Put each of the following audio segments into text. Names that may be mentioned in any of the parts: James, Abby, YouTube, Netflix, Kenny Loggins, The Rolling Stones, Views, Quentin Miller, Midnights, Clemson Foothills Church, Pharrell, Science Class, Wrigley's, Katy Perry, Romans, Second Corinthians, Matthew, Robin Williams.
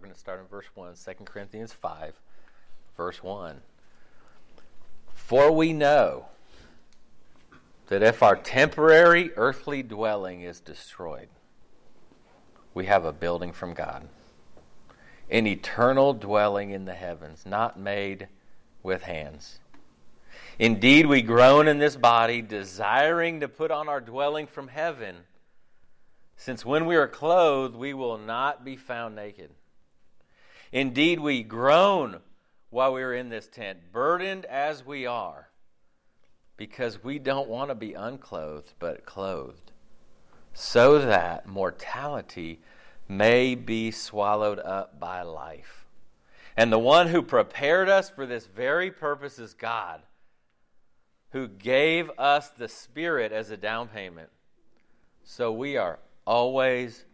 We're going to start in verse 1, 2 Corinthians 5, verse 1. For we know that if our temporary earthly dwelling is destroyed, we have a building from God, an eternal dwelling in the heavens, not made with hands. Indeed, we groan in this body, desiring to put on our dwelling from heaven, since when we are clothed, we will not be found naked. Indeed, we groan while we are in this tent, burdened as we are, because we don't want to be unclothed, but clothed, so that mortality may be swallowed up by life. And the one who prepared us for this very purpose is God, who gave us the Spirit as a down payment. So we are always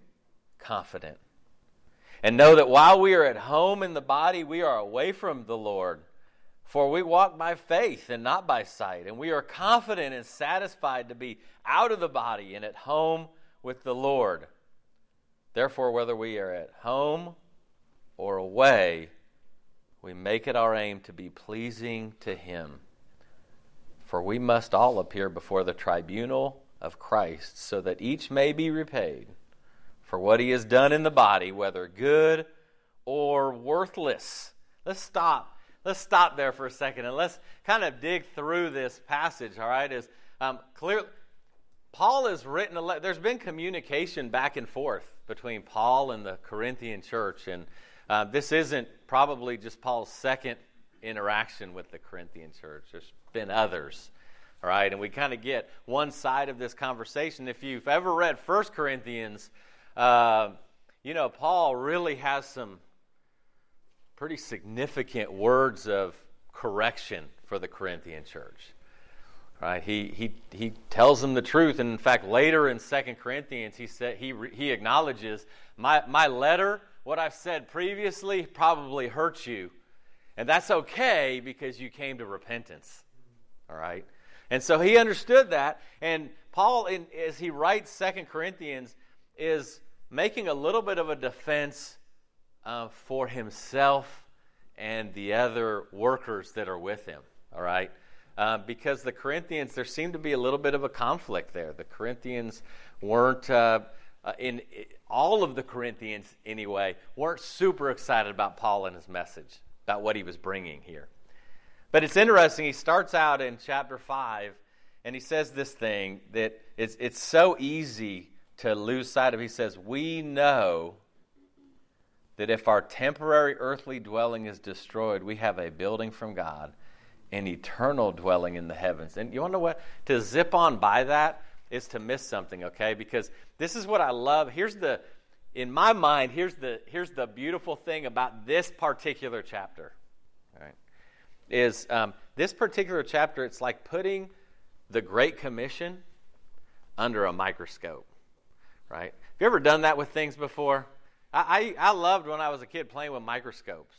confident, and know that while we are at home in the body, we are away from the Lord. For we walk by faith and not by sight, and we are confident and satisfied to be out of the body and at home with the Lord. Therefore, whether we are at home or away, we make it our aim to be pleasing to Him. For we must all appear before the tribunal of Christ, so that each may be repaid for what he has done in the body, whether good or worthless. Let's stop there for a second, and let's kind of dig through this passage, all right? Clearly, Paul has written a letter. There's been communication back and forth between Paul and the Corinthian church, and this isn't probably just Paul's second interaction with the Corinthian church. There's been others, all right? And we kind of get one side of this conversation. If you've ever read 1 Corinthians, Paul really has some pretty significant words of correction for the Corinthian church. Right? He tells them the truth, and in fact, later in 2 Corinthians, he acknowledges, my letter, what I've said previously, probably hurt you, and that's okay because you came to repentance. All right, and so he understood that, and Paul, as he writes 2 Corinthians, is making a little bit of a defense for himself and the other workers that are with him, all right? Because the Corinthians, there seemed to be a little bit of a conflict there. The Corinthians all of the Corinthians anyway, weren't super excited about Paul and his message, about what he was bringing here. But it's interesting, he starts out in chapter 5, and he says this thing that it's so easy to lose sight of. He says, we know that if our temporary earthly dwelling is destroyed, we have a building from God, an eternal dwelling in the heavens. And you want to know what? To zip on by that is to miss something, okay? Because this is what I love. Here's the beautiful thing about this particular chapter, all right? Is this particular chapter, it's like putting the Great Commission under a microscope, right? Have you ever done that with things before? I loved when I was a kid playing with microscopes.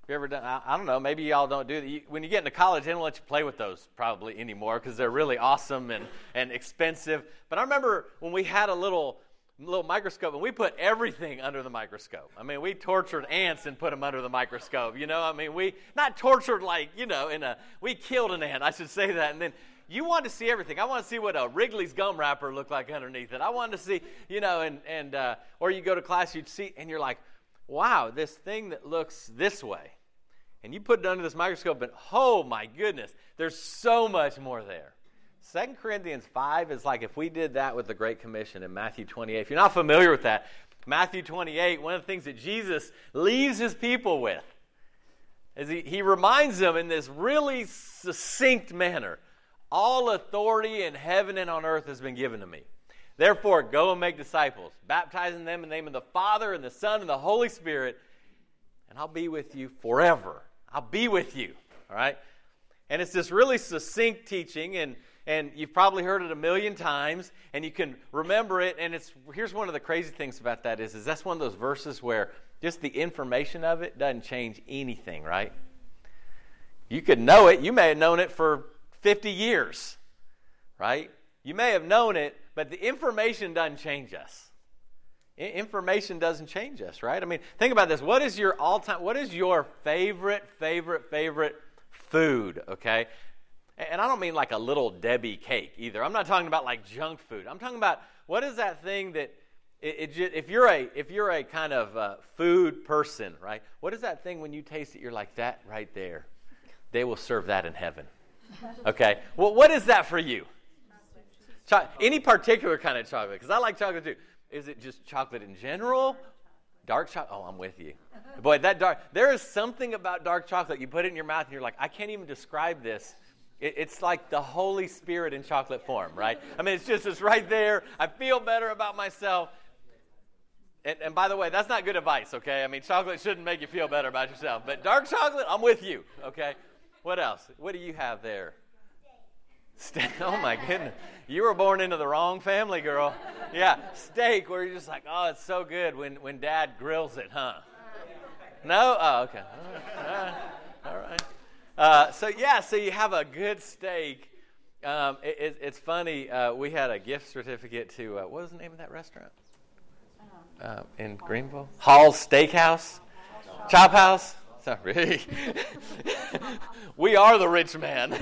Have you ever done? I don't know. Maybe y'all don't do that. When you get into college, they don't let you play with those probably anymore because they're really awesome and expensive. But I remember when we had a little microscope and we put everything under the microscope. I mean, we tortured ants and put them under the microscope. You know, I mean, we not tortured like we killed an ant. I should say that. And then you want to see everything. I want to see what a Wrigley's gum wrapper looked like underneath it. I wanted to see, or you go to class, you'd see, and you're like, wow, this thing that looks this way. And you put it under this microscope, and oh my goodness, there's so much more there. 2 Corinthians 5 is like if we did that with the Great Commission in Matthew 28. If you're not familiar with that, Matthew 28, one of the things that Jesus leaves his people with is he reminds them in this really succinct manner, all authority in heaven and on earth has been given to me. Therefore, go and make disciples, baptizing them in the name of the Father and the Son and the Holy Spirit, and I'll be with you forever. I'll be with you, all right? And it's this really succinct teaching, and you've probably heard it 1,000,000 times, and you can remember it, and here's one of the crazy things about that is that's one of those verses where just the information of it doesn't change anything, right? You could know it. You may have known it for 50 years, right? You may have known it, but the information doesn't change us. Information doesn't change us, right? I mean, think about this. What is your all-time, what is your favorite food, okay? And I don't mean like a little Debbie cake either. I'm not talking about like junk food. I'm talking about what is that thing that if you're a kind of food person, right? What is that thing when you taste it, you're like, that right there, they will serve that in heaven, okay? Well, what is that for you? Any particular kind of chocolate? Because I like chocolate too. Is it just chocolate in general? Dark chocolate. Oh, I'm with you. Boy, that dark. There is something about dark chocolate. You put it in your mouth and you're like, I can't even describe this. It's like the Holy Spirit in chocolate form, right? I mean, it's right there. I feel better about myself. And by the way, that's not good advice, okay? I mean, chocolate shouldn't make you feel better about yourself. But dark chocolate, I'm with you, okay? What else? What do you have there? Steak. Oh, my goodness. You were born into the wrong family, girl. Yeah, steak, where you're just like, oh, it's so good when Dad grills it, huh? No? Oh, okay. All right. So you have a good steak. It's funny. We had a gift certificate to, what was the name of that restaurant? In Greenville? Hall Steakhouse? Chop House? Sorry. We are the rich man.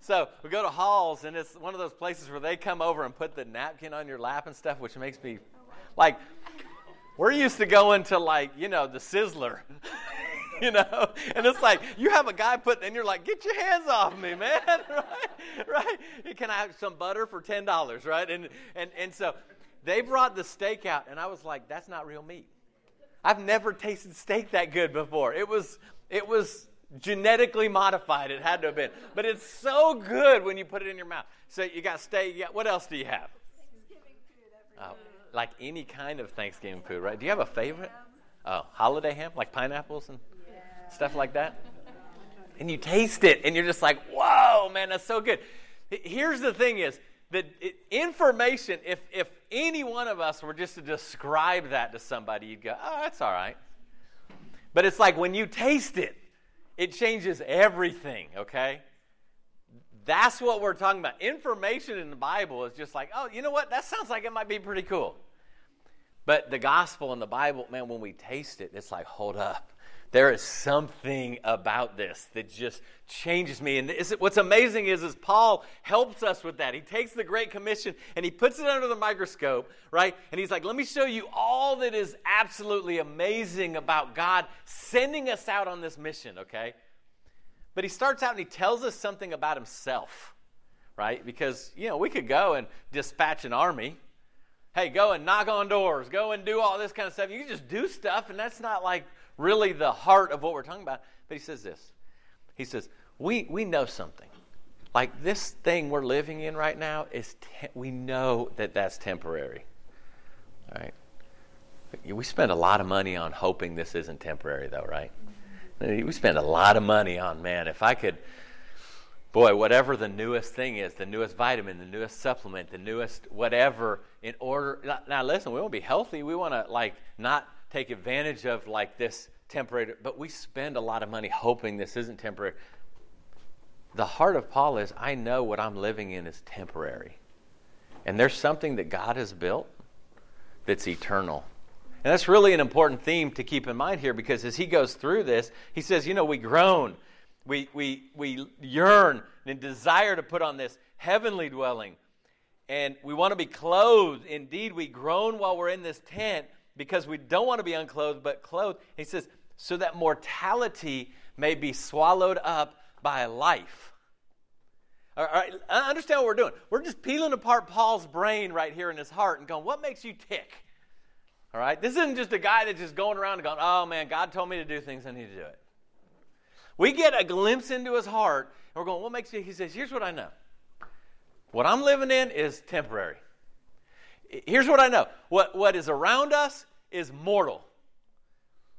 So we go to Hall's, and it's one of those places where they come over and put the napkin on your lap and stuff, which makes me, like, we're used to going to, like, you know, the Sizzler, you know? And it's like, you have a guy put, and you're like, get your hands off me, man, right? Can I have some butter for $10, right? And so they brought the steak out, and I was like, that's not real meat. I've never tasted steak that good before. It was genetically modified. It had to have been. But it's so good when you put it in your mouth. So you got steak. What else do you have? Thanksgiving food every day. Like any kind of Thanksgiving food, right? Do you have a favorite? Oh, holiday ham, like pineapples and stuff like that? And you taste it, and you're just like, whoa, man, that's so good. Here's the thing is, the information, if any one of us were just to describe that to somebody, you'd go, oh, that's all right. But it's like when you taste it, it changes everything, okay? That's what we're talking about. Information in the Bible is just like, oh, you know what? That sounds like it might be pretty cool. But the gospel and the Bible, man, when we taste it, it's like, hold up. There is something about this that just changes me. And what's amazing is Paul helps us with that. He takes the Great Commission and he puts it under the microscope, right? And he's like, let me show you all that is absolutely amazing about God sending us out on this mission, okay? But he starts out and he tells us something about himself, right? Because, you know, we could go and dispatch an army. Hey, go and knock on doors. Go and do all this kind of stuff. You can just do stuff, and that's not like really the heart of what we're talking about. But he says this. He says, we know something. Like this thing we're living in right now, we know that that's temporary. All right? We spend a lot of money on hoping this isn't temporary though, right? We spend a lot of money on, man, if I could, boy, whatever the newest thing is, the newest vitamin, the newest supplement, the newest whatever in order. Now listen, we want to be healthy. We want to like not take advantage of like this temporary, but we spend a lot of money hoping this isn't temporary. The heart of Paul is, I know what I'm living in is temporary. And there's something that God has built that's eternal. And that's really an important theme to keep in mind here, because as he goes through this, he says, you know, we groan, we yearn and desire to put on this heavenly dwelling. And we want to be clothed. Indeed, we groan while we're in this tent, because we don't want to be unclothed, but clothed. He says, so that mortality may be swallowed up by life. All right, understand what we're doing. We're just peeling apart Paul's brain right here in his heart and going, what makes you tick? All right, this isn't just a guy that's just going around and going, oh man, God told me to do things, I need to do it. We get a glimpse into his heart, and we're going, what makes you? He says, here's what I know. What I'm living in is temporary. Here's what I know. What is around us is mortal.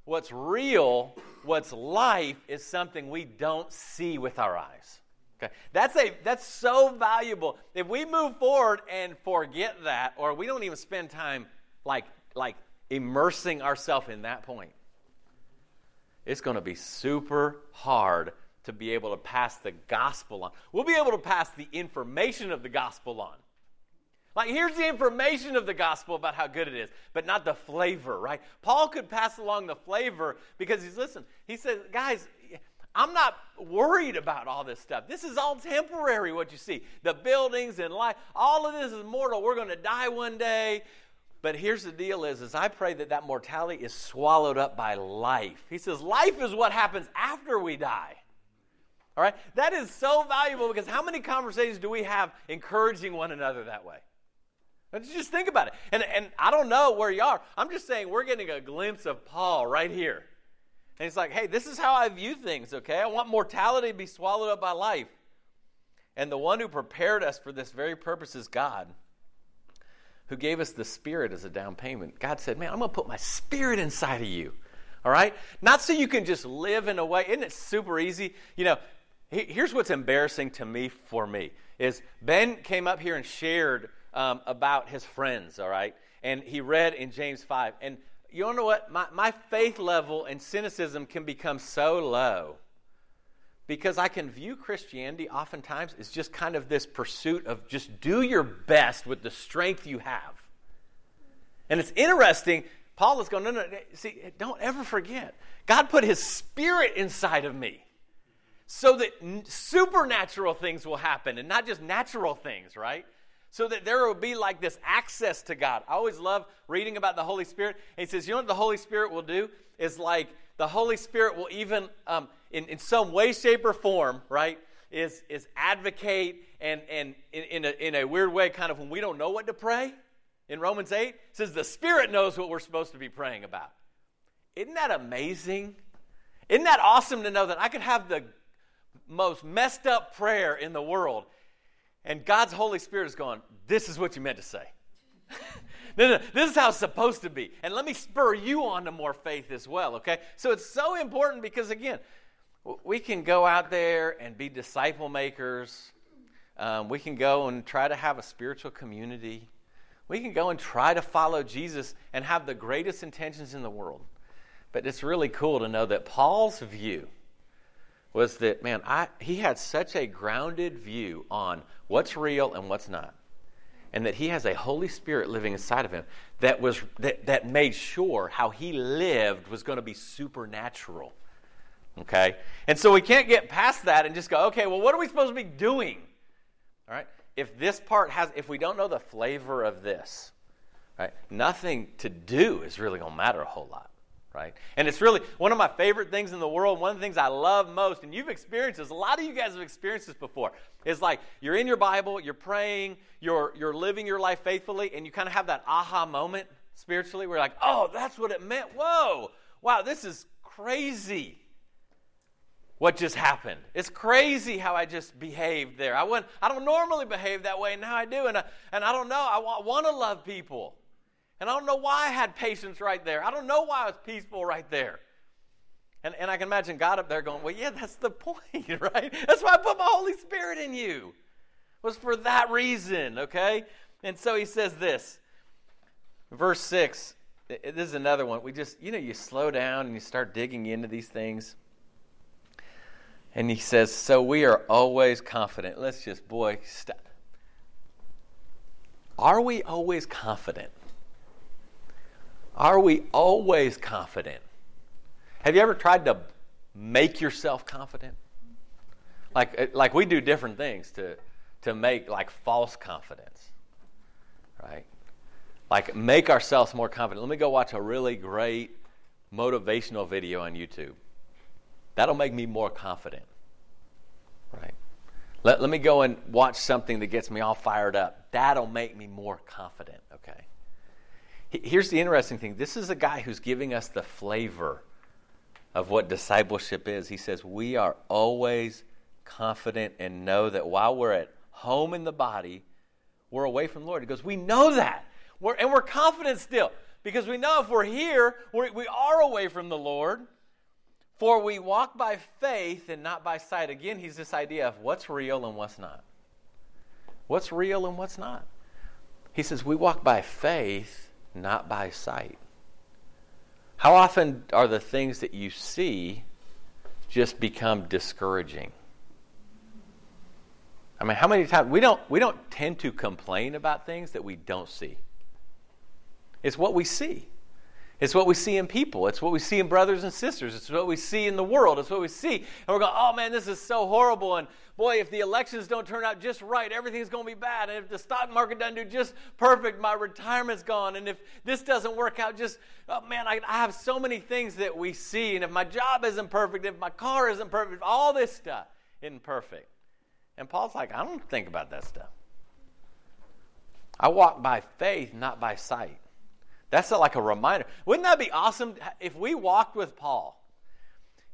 What's real, what's life, is something we don't see with our eyes. Okay, that's so valuable. If we move forward and forget that, or we don't even spend time like immersing ourselves in that point, it's going to be super hard to be able to pass the gospel on. We'll be able to pass the information of the gospel on. Like, here's the information of the gospel about how good it is, but not the flavor, right? Paul could pass along the flavor because he's, listen, he says, guys, I'm not worried about all this stuff. This is all temporary, what you see. The buildings and life, all of this is mortal. We're going to die one day. But here's the deal is I pray that mortality is swallowed up by life. He says life is what happens after we die. All right? That is so valuable because how many conversations do we have encouraging one another that way? Just think about it. And I don't know where you are. I'm just saying we're getting a glimpse of Paul right here. And he's like, hey, this is how I view things, okay? I want mortality to be swallowed up by life. And the one who prepared us for this very purpose is God, who gave us the Spirit as a down payment. God said, man, I'm going to put my Spirit inside of you, all right? Not so you can just live in a way. Isn't it super easy? You know, here's what's embarrassing to me is Ben came up here and shared about his friends, all right? And he read in James 5. And you don't know what? My faith level and cynicism can become so low because I can view Christianity oftentimes as just kind of this pursuit of just do your best with the strength you have. And it's interesting. Paul is going, no, see, don't ever forget. God put his Spirit inside of me so that supernatural things will happen and not just natural things, right? So that there will be like this access to God. I always love reading about the Holy Spirit. And he says, you know what the Holy Spirit will do? Is like the Holy Spirit will even, in some way, shape, or form, right, is advocate and in a weird way, kind of when we don't know what to pray. In Romans 8, it says the Spirit knows what we're supposed to be praying about. Isn't that amazing? Isn't that awesome to know that I could have the most messed up prayer in the world, and God's Holy Spirit is going, this is what you meant to say. No, this is how it's supposed to be. And let me spur you on to more faith as well, okay? So it's so important because, again, we can go out there and be disciple makers. We can go and try to have a spiritual community. We can go and try to follow Jesus and have the greatest intentions in the world. But it's really cool to know that Paul's view was that, man, he had such a grounded view on what's real and what's not. And that he has a Holy Spirit living inside of him that made sure how he lived was going to be supernatural. Okay? And so we can't get past that and just go, okay, well, what are we supposed to be doing? All right? If we don't know the flavor of this, right, nothing to do is really going to matter a whole lot. Right? And it's really one of my favorite things in the world, one of the things I love most, and you've experienced this, a lot of you guys have experienced this before, is like you're in your Bible, you're praying, you're living your life faithfully, and you kind of have that aha moment spiritually where you're like, oh, that's what it meant. Whoa, wow, this is crazy what just happened. It's crazy how I just behaved there. I don't normally behave that way, and now I do, and I don't know. I want to love people. And I don't know why I had patience right there. I don't know why I was peaceful right there. And I can imagine God up there going, well, yeah, that's the point, right? That's why I put my Holy Spirit in you. Was for that reason, okay? And so he says this. Verse 6. This is another one. We just, you slow down and you start digging into these things. And he says, so we are always confident. Let's just, boy, stop. Are we always confident? Are we always confident? Have you ever tried to make yourself confident? Like we do different things to make like false confidence, right? Like make ourselves more confident. Let me go watch a really great motivational video on YouTube. That'll make me more confident, right? Let me go and watch something that gets me all fired up. That'll make me more confident, okay? Here's the interesting thing. This is a guy who's giving us the flavor of what discipleship is. He says, we are always confident and know that while we're at home in the body, we're away from the Lord. He goes, we know that. We're confident still because we know if we're here, we are away from the Lord. For we walk by faith and not by sight. Again, he's this idea of what's real and what's not. What's real and what's not. He says, we walk by faith, not by sight. How often are the things that you see just become discouraging? I mean, how many times we don't tend to complain about things that we don't see. It's what we see. It's what we see in people. It's what we see in brothers and sisters. It's what we see in the world. It's what we see. And we're going, oh, man, this is so horrible. And, boy, if the elections don't turn out just right, everything's going to be bad. And if the stock market doesn't do just perfect, my retirement's gone. And if this doesn't work out just, oh, man, I have so many things that we see. And if my job isn't perfect, if my car isn't perfect, all this stuff isn't perfect. And Paul's like, I don't think about that stuff. I walk by faith, not by sight. That's like a reminder. Wouldn't that be awesome if we walked with Paul?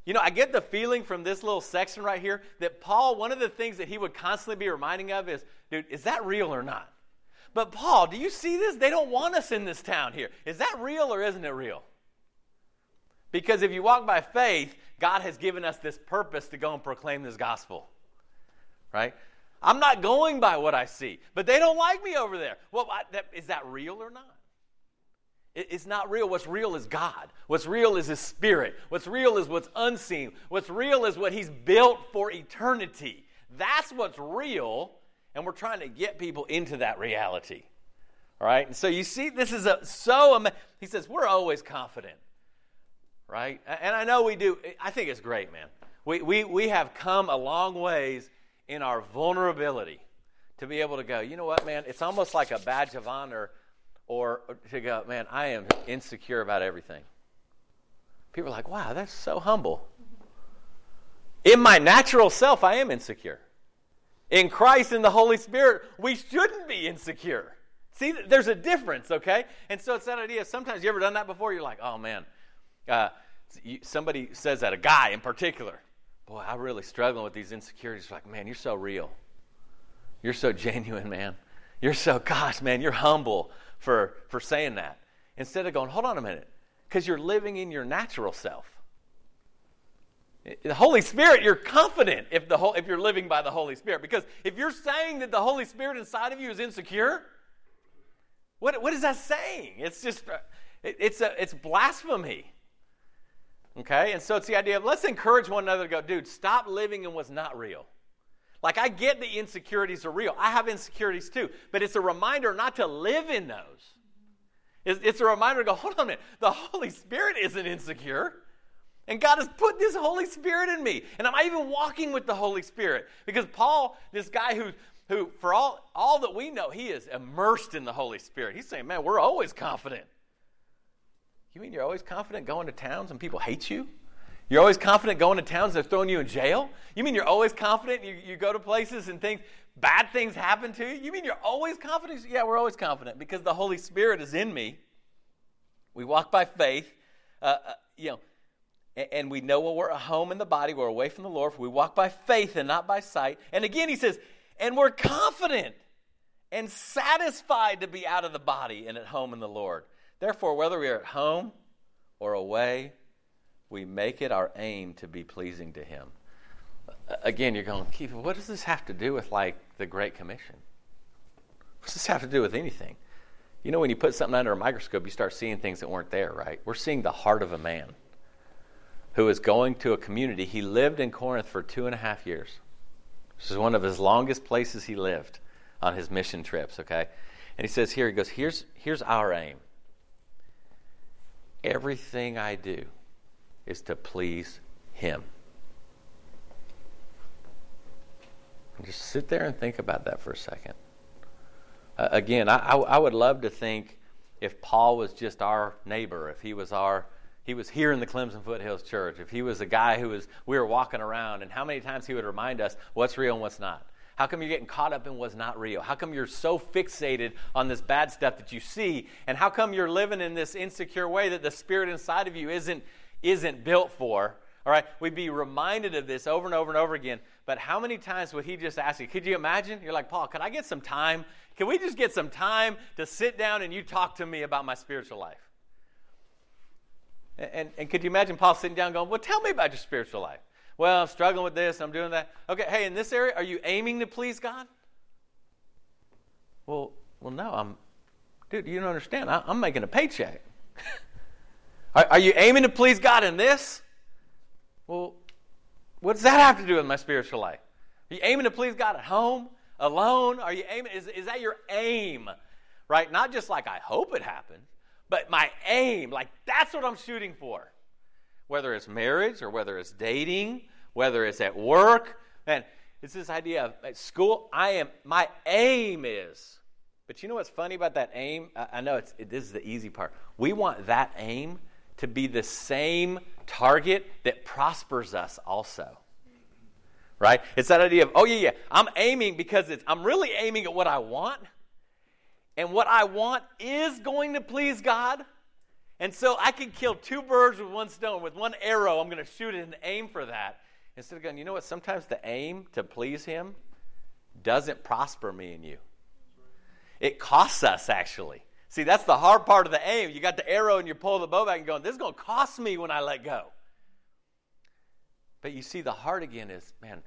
You know, I get the feeling from this little section right here that Paul, one of the things that he would constantly be reminding of is, dude, is that real or not? But Paul, do you see this? They don't want us in this town here. Is that real or isn't it real? Because if you walk by faith, God has given us this purpose to go and proclaim this gospel, right? I'm not going by what I see, but they don't like me over there. Well, is that real or not? It's not real. What's real is God. What's real is His Spirit. What's real is what's unseen. What's real is what He's built for eternity. That's what's real, and we're trying to get people into that reality. All right? And so you see, this is he says, we're always confident, right? And I know we do. I think it's great, man. We have come a long ways in our vulnerability to be able to go, you know what, man? It's almost like a badge of honor. Or to go, man, I am insecure about everything. People are like, wow, that's so humble. In my natural self, I am insecure. In Christ, in the Holy Spirit, we shouldn't be insecure. See, there's a difference, okay? And so it's that idea. Sometimes, you ever done that before? You're like, oh, man. Somebody says that, a guy in particular. Boy, I'm really struggling with these insecurities. Like, man, you're so real. You're so genuine, man. You're so, gosh, man, you're humble. For saying that, instead of going, hold on a minute, because you're living in your natural self. The Holy Spirit, you're confident if you're living by the Holy Spirit, because if you're saying that the Holy Spirit inside of you is insecure, what is that saying? It's just it's blasphemy. Okay, and so it's the idea of let's encourage one another to go, dude, stop living in what's not real. Like, I get the insecurities are real. I have insecurities too. But it's a reminder not to live in those. It's a reminder to go, hold on a minute. The Holy Spirit isn't insecure. And God has put this Holy Spirit in me. And am I even walking with the Holy Spirit? Because Paul, this guy who for all that we know, he is immersed in the Holy Spirit. He's saying, man, we're always confident. You mean you're always confident going to towns and people hate you? You're always confident going to towns that are throwing you in jail? You mean you're always confident you go to places and think bad things happen to you? You mean you're always confident? Yeah, we're always confident because the Holy Spirit is in me. We walk by faith, and we know when we're at home in the body, we're away from the Lord. We walk by faith and not by sight. And again, he says, and we're confident and satisfied to be out of the body and at home in the Lord. Therefore, whether we are at home or away, we make it our aim to be pleasing to Him. Again, you're going, Keith, what does this have to do with, like, the Great Commission? What does this have to do with anything? You know, when you put something under a microscope, you start seeing things that weren't there, right? We're seeing the heart of a man who is going to a community. He lived in Corinth for 2.5 years. This is one of his longest places he lived on his mission trips, okay? And he says here, he goes, here's our aim. Everything I do is to please Him. And just sit there and think about that for a second. Again, I would love to think if Paul was just our neighbor, if he was here in the Clemson Foothills Church, if he was a guy we were walking around, and how many times he would remind us what's real and what's not. How come you're getting caught up in what's not real? How come you're so fixated on this bad stuff that you see? And how come you're living in this insecure way that the Spirit inside of you isn't built for, all right? We'd be reminded of this over and over and over again, but how many times would he just ask you, could you imagine? You're like, Paul, could I get some time? Can we just get some time to sit down and you talk to me about my spiritual life? And could you imagine Paul sitting down going, well, tell me about your spiritual life. Well, I'm struggling with this, I'm doing that. Okay, hey, in this area, are you aiming to please God? Well, no, dude, you don't understand. I'm making a paycheck. Are you aiming to please God in this? Well, what does that have to do with my spiritual life? Are you aiming to please God at home? Alone? Are you aiming? Is that your aim? Right? Not just like I hope it happens, but my aim. Like that's what I'm shooting for. Whether it's marriage or whether it's dating, whether it's at work. And it's this idea of at school, my aim is. But you know what's funny about that aim? I know this is the easy part. We want that aim to be the same target that prospers us also. Right? It's that idea of, I'm aiming because I'm really aiming at what I want. And what I want is going to please God. And so I can kill two birds with one stone. With one arrow, I'm going to shoot it and aim for that. Instead of going, you know what? Sometimes the aim to please Him doesn't prosper me and you. It costs us, actually. See, that's the hard part of the aim. You got the arrow and you pull the bow back and going, this is going to cost me when I let go. But you see, the heart again is, man,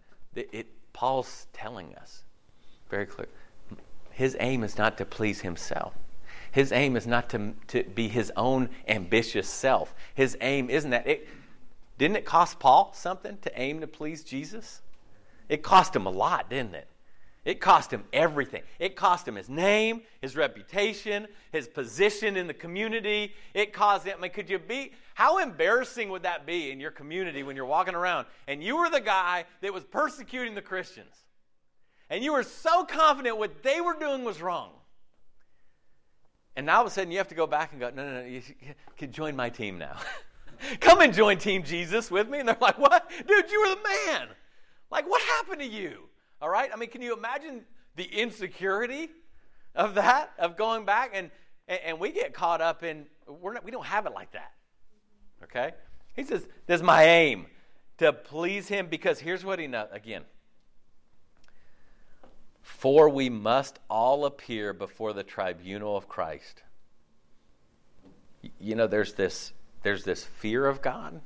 Paul's telling us very clear. His aim is not to please himself. His aim is not to be his own ambitious self. His aim isn't that. Didn't it cost Paul something to aim to please Jesus? It cost him a lot, didn't it? It cost him everything. It cost him his name, his reputation, his position in the community. It caused him, I mean, how embarrassing would that be in your community when you're walking around and you were the guy that was persecuting the Christians and you were so confident what they were doing was wrong. And now all of a sudden you have to go back and go, no, you can join my team now. Come and join Team Jesus with me. And they're like, what? Dude, you were the man. Like, what happened to you? All right? I mean, can you imagine the insecurity of that, of going back? And we get caught up in, we don't have it like that. Okay? He says, this is my aim, to please Him, because here's what he knows, again. For we must all appear before the tribunal of Christ. You know, there's this fear of God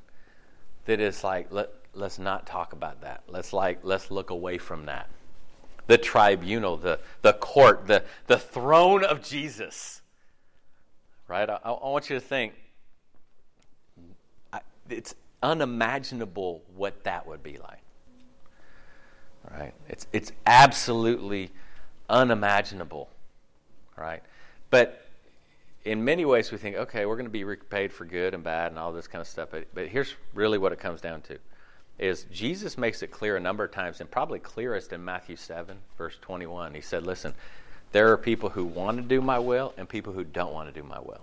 that is like, let's not talk about that. Let's look away from that. The tribunal, the court, the throne of Jesus. Right? I want you to think, it's unimaginable what that would be like. Right? It's absolutely unimaginable. Right? But in many ways we think, okay, we're going to be repaid for good and bad and all this kind of stuff. But here's really what it comes down to. Is Jesus makes it clear a number of times, and probably clearest in Matthew 7, verse 21. He said, listen, there are people who want to do my will and people who don't want to do my will.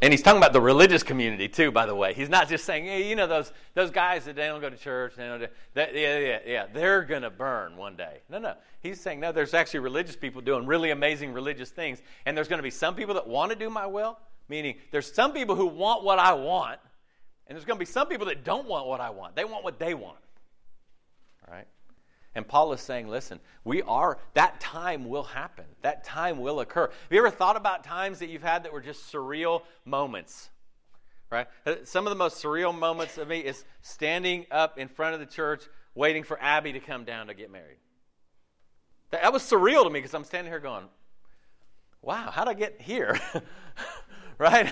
And he's talking about the religious community too, by the way. He's not just saying, hey, you know, those guys that they don't go to church, they don't do that, yeah, they're going to burn one day. No. He's saying, no, there's actually religious people doing really amazing religious things, and there's going to be some people that want to do my will, meaning there's some people who want what I want, and there's going to be some people that don't want what I want. They want what they want. All right? And Paul is saying, listen, that time will happen. That time will occur. Have you ever thought about times that you've had that were just surreal moments? Right? Some of the most surreal moments of me is standing up in front of the church waiting for Abby to come down to get married. That was surreal to me because I'm standing here going, wow, how'd I get here? Right?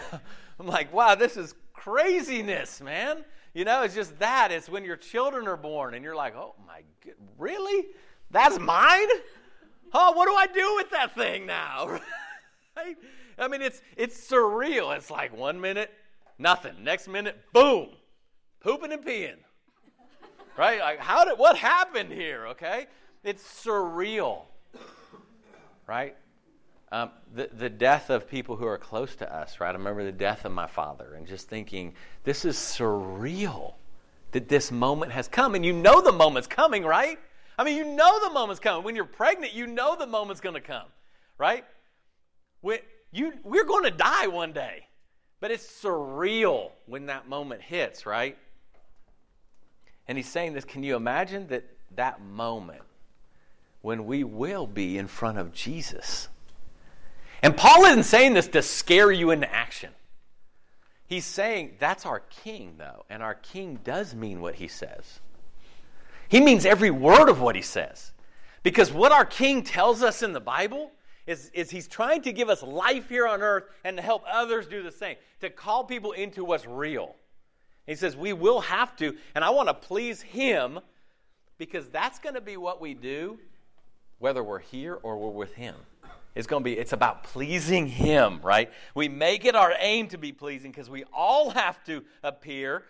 I'm like, wow, this is craziness, man. You know, it's just that. It's when your children are born and you're like, oh my God, really? That's mine? Oh, what do I do with that thing now? Right? I mean, it's surreal. It's like one minute, nothing. Next minute, boom, pooping and peeing. Right? Like, what happened here, okay? It's surreal, right? The death of people who are close to us, right? I remember the death of my father and just thinking, this is surreal that this moment has come. And you know the moment's coming, right? I mean, you know the moment's coming. When you're pregnant, you know the moment's going to come, right? We're going to die one day. But it's surreal when that moment hits, right? And he's saying this, can you imagine that moment when we will be in front of Jesus? And Paul isn't saying this to scare you into action. He's saying that's our king, though, and our king does mean what he says. He means every word of what he says. Because what our king tells us in the Bible is he's trying to give us life here on earth and to help others do the same, to call people into what's real. He says we will have to, and I want to please him Because that's going to be what we do whether we're here or we're with him. It's about pleasing him, right? We make it our aim to be pleasing because we all have to appear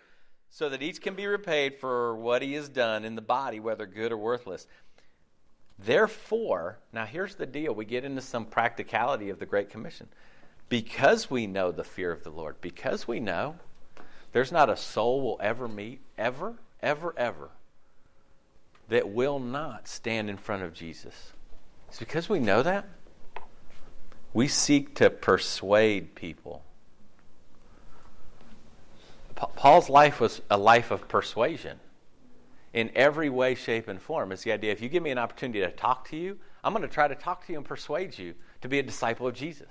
so that each can be repaid for what he has done in the body, whether good or worthless. Therefore, now here's the deal. We get into some practicality of the Great Commission. Because we know the fear of the Lord, because we know there's not a soul we'll ever meet, ever, ever, ever, that will not stand in front of Jesus. It's because we know that, we seek to persuade people. Paul's life was a life of persuasion in every way, shape, and form. It's the idea, if you give me an opportunity to talk to you, I'm going to try to talk to you and persuade you to be a disciple of Jesus.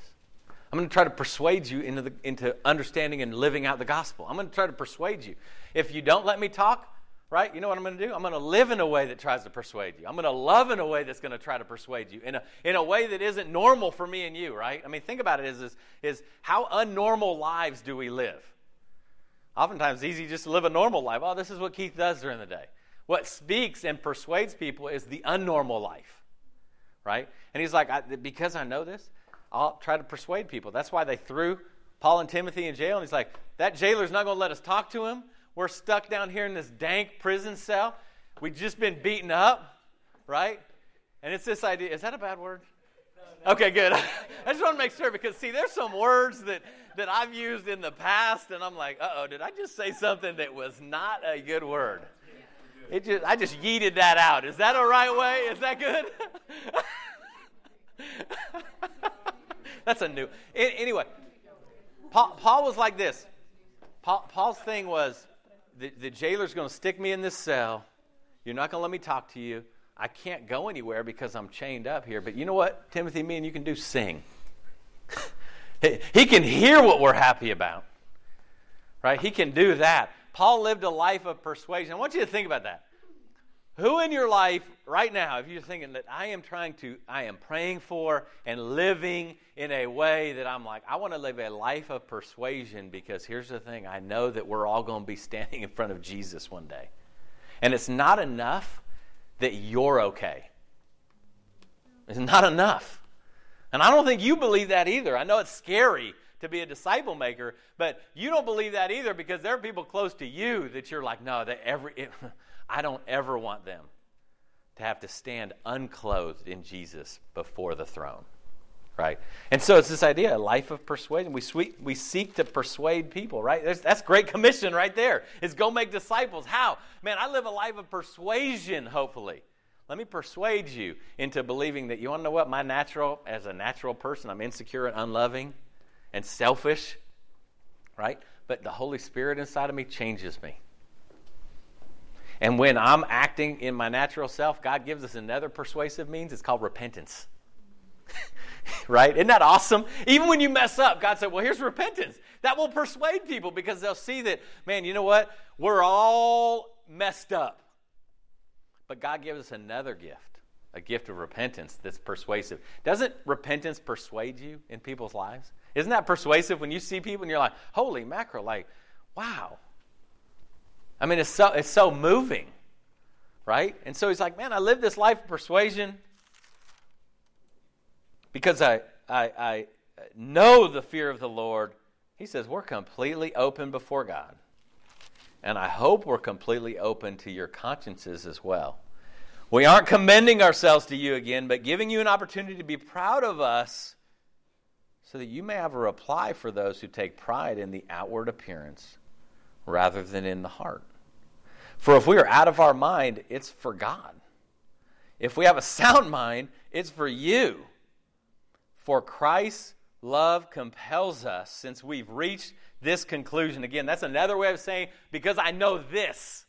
I'm going to try to persuade you into understanding and living out the gospel. I'm going to try to persuade you. If you don't let me talk, right, you know what I'm going to do? I'm going to live in a way that tries to persuade you. I'm going to love in a way that's going to try to persuade you, in a way that isn't normal for me and you, right? I mean, think about it, is how unnormal lives do we live? Oftentimes, it's easy just to live a normal life. Oh, this is what Keith does during the day. What speaks and persuades people is the unnormal life, right? And he's like, because I know this, I'll try to persuade people. That's why they threw Paul and Timothy in jail. And he's like, that jailer's not going to let us talk to him. We're stuck down here in this dank prison cell. We've just been beaten up, right? And it's this idea. Is that a bad word? No. Okay, good. I just want to make sure because, see, there's some words that I've used in the past, and I'm like, uh-oh, did I just say something that was not a good word? I just yeeted that out. Is that a right way? Is that good? That's a new... Anyway, Paul was like this. Paul's thing was, the jailer's going to stick me in this cell. You're not going to let me talk to you. I can't go anywhere because I'm chained up here. But you know what, Timothy, me and you can do? Sing. He can hear what we're happy about, right? He can do that. Paul lived a life of persuasion. I want you to think about that. Who in your life right now, if you're thinking that I am praying for and living in a way that I'm like, I want to live a life of persuasion because here's the thing, I know that we're all going to be standing in front of Jesus one day. And it's not enough that you're okay. It's not enough. And I don't think you believe that either. I know it's scary to be a disciple maker, but you don't believe that either because there are people close to you that you're like, no, I don't ever want them to have to stand unclothed in Jesus before the throne, right? And so it's this idea, a life of persuasion. We seek to persuade people, right? That's Great Commission right there, is go make disciples. How? Man, I live a life of persuasion, hopefully. Let me persuade you into believing that, you want to know what? As a natural person, I'm insecure and unloving and selfish, right? But the Holy Spirit inside of me changes me. And when I'm acting in my natural self, God gives us another persuasive means. It's called repentance. Right? Isn't that awesome? Even when you mess up, God said, well, here's repentance. That will persuade people because they'll see that, man, you know what? We're all messed up. But God gives us another gift, a gift of repentance that's persuasive. Doesn't repentance persuade you in people's lives? Isn't that persuasive when you see people and you're like, holy mackerel, like, wow. I mean, it's so moving, right? And so he's like, man, I live this life of persuasion because I know the fear of the Lord. He says, we're completely open before God. And I hope we're completely open to your consciences as well. We aren't commending ourselves to you again, but giving you an opportunity to be proud of us so that you may have a reply for those who take pride in the outward appearance rather than in the heart. For if we are out of our mind, it's for God. If we have a sound mind, it's for you. For Christ's love compels us, since we've reached this conclusion. Again, that's another way of saying, because I know this.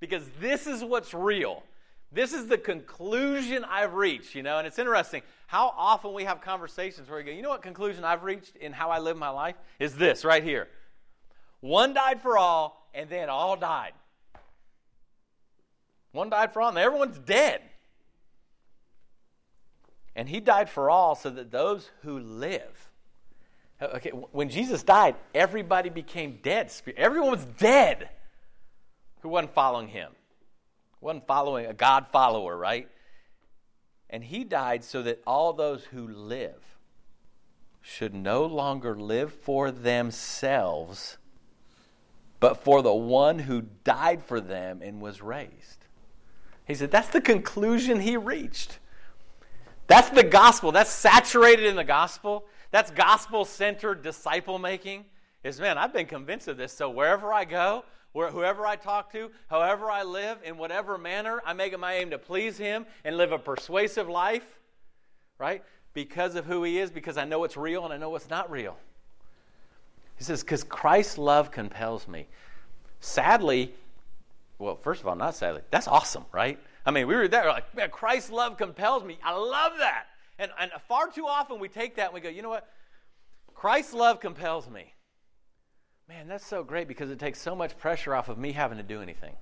Because this is what's real. This is the conclusion I've reached, you know. And it's interesting how often we have conversations where we go, you know what conclusion I've reached in how I live my life? Is this right here. One died for all, and then all died. One died for all, and everyone's dead. And he died for all so that those who live. Okay, when Jesus died, everybody became dead. Everyone was dead who wasn't following him. Wasn't following a God follower, right? And he died so that all those who live should no longer live for themselves, but for the one who died for them and was raised. He said, that's the conclusion he reached. That's the gospel. That's saturated in the gospel. That's gospel-centered disciple-making. Is, man, I've been convinced of this. So wherever I go, whoever I talk to, however I live, in whatever manner, I make it my aim to please him and live a persuasive life, right? Because of who he is, because I know what's real and I know what's not real. He says, because Christ's love compels me. Sadly, well, first of all, not sadly. That's awesome, right? I mean, we were there like, man, Christ's love compels me. I love that. And far too often we take that and we go, you know what? Christ's love compels me. Man, that's so great because it takes so much pressure off of me having to do anything.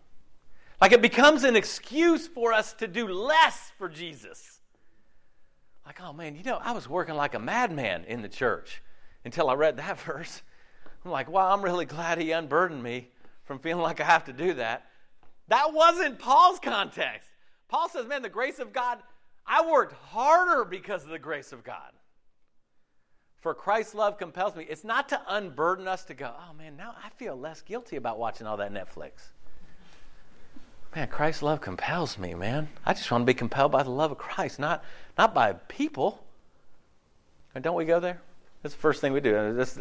Like it becomes an excuse for us to do less for Jesus. Like, oh man, you know, I was working like a madman in the church until I read that verse. I'm like, wow, I'm really glad he unburdened me from feeling like I have to do that. That wasn't Paul's context. Paul says, man, the grace of God, I worked harder because of the grace of God. For Christ's love compels me. It's not to unburden us to go, oh man, now I feel less guilty about watching all that Netflix. Man, Christ's love compels me, man. I just want to be compelled by the love of Christ, not by people. And don't we go there? That's the first thing we do. That's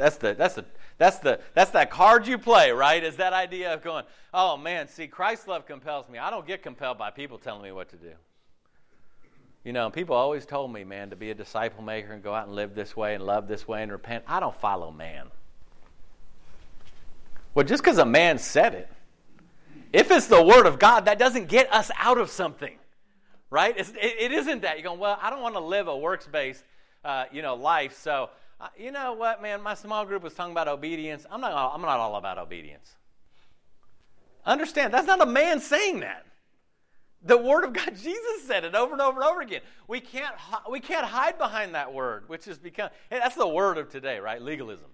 that card you play, right? Is that idea of going, oh man, see, Christ's love compels me. I don't get compelled by people telling me what to do. You know, people always told me, man, to be a disciple maker and go out and live this way and love this way and repent. I don't follow man. Well, just because a man said it, if it's the word of God, that doesn't get us out of something, right? It isn't that. You're going, well, I don't want to live a works-based, life, so... You know what, man? My small group was talking about obedience. I'm not all about obedience. Understand, that's not a man saying that. The Word of God, Jesus said it over and over and over again. We can't hide behind that word, which has become... That's the word of today, right? Legalism.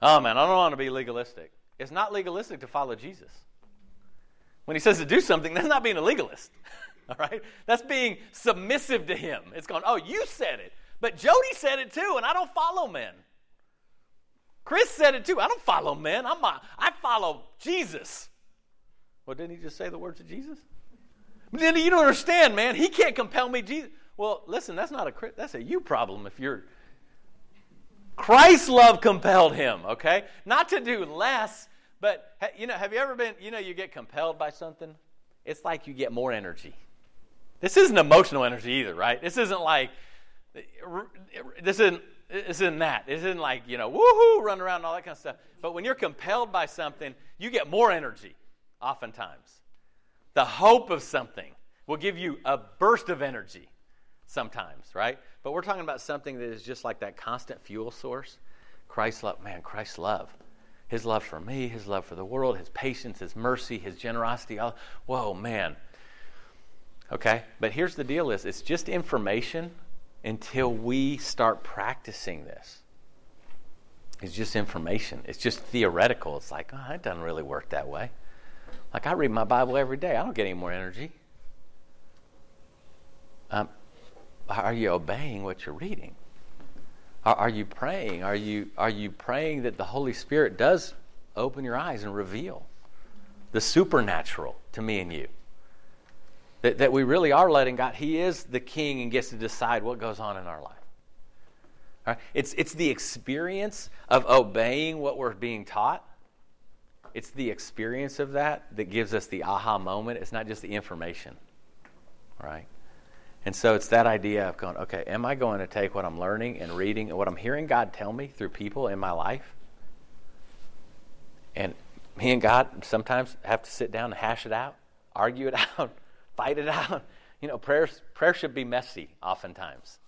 Oh, man, I don't want to be legalistic. It's not legalistic to follow Jesus. When he says to do something, that's not being a legalist, all right? That's being submissive to him. It's going, oh, you said it. But Jody said it too, and I don't follow men. Chris said it too. I don't follow men. I follow Jesus. Well, didn't he just say the words of Jesus? Then you don't understand, man. He can't compel me. Jesus. Well, listen, that's a you problem. If you're Christ's love compelled him, okay? Not to do less, but have you ever been? You get compelled by something. It's like you get more energy. This isn't emotional energy either, right? This isn't like... This isn't like, woohoo, run around and all that kind of stuff. But when you're compelled by something, you get more energy oftentimes. The hope of something will give you a burst of energy sometimes, right? But we're talking about something that is just like that constant fuel source. Christ's love, man, Christ's love. His love for me, his love for the world, his patience, his mercy, his generosity. Whoa, man. Okay, but here's the deal is it's just information until we start practicing this. It's just information. It's just theoretical. It's like, oh, it doesn't really work that way. Like, I read my Bible every day. I don't get any more energy. Are you obeying what you're reading? Are you praying? Are you praying that the Holy Spirit does open your eyes and reveal the supernatural to me and you? That we really are letting God, he is the king and gets to decide what goes on in our life. All right? It's the experience of obeying what we're being taught. It's the experience of that gives us the aha moment. It's not just the information. All right? And so it's that idea of going, okay, am I going to take what I'm learning and reading and what I'm hearing God tell me through people in my life? And me and God sometimes have to sit down and hash it out, argue it out, fight it out. Prayer should be messy oftentimes.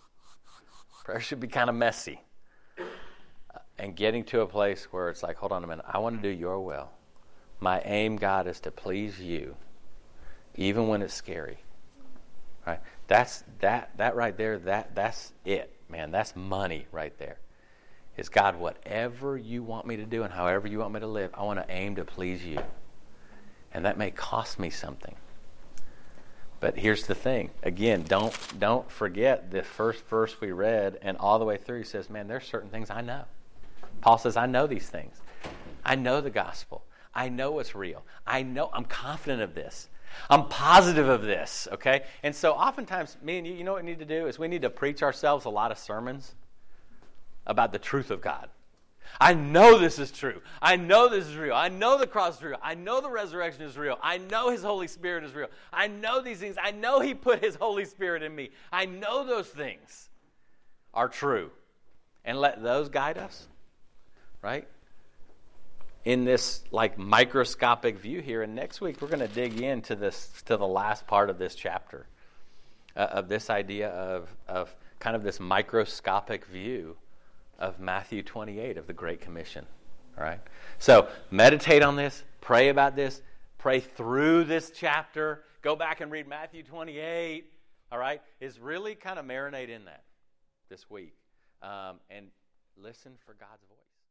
Prayer should be kind of messy. And getting to a place where it's like, hold on a minute, I want to do your will. My aim, God, is to please you, even when it's scary. All right? That's right there, that's it, man. That's money right there. It's God, whatever you want me to do and however you want me to live, I want to aim to please you. and that may cost me something. But here's the thing. Again, don't forget the first verse we read, and all the way through he says, man, there's certain things I know. Paul says, I know these things. I know the gospel. I know it's real. I know, I'm confident of this. I'm positive of this, okay? And so oftentimes, me and you know what we need to do is we need to preach ourselves a lot of sermons about the truth of God. I know this is true. I know this is real. I know the cross is real. I know the resurrection is real. I know His Holy Spirit is real. I know these things. I know He put His Holy Spirit in me. I know those things are true. And let those guide us, right? In this like microscopic view here, and next week we're going to dig into this, to the last part of this chapter, of this idea of kind of this microscopic view of Matthew 28 of the Great Commission. All right, so meditate on this, pray about this, pray through this chapter, go back and read Matthew 28. All right, is really kind of marinate in that this week, and listen for God's voice.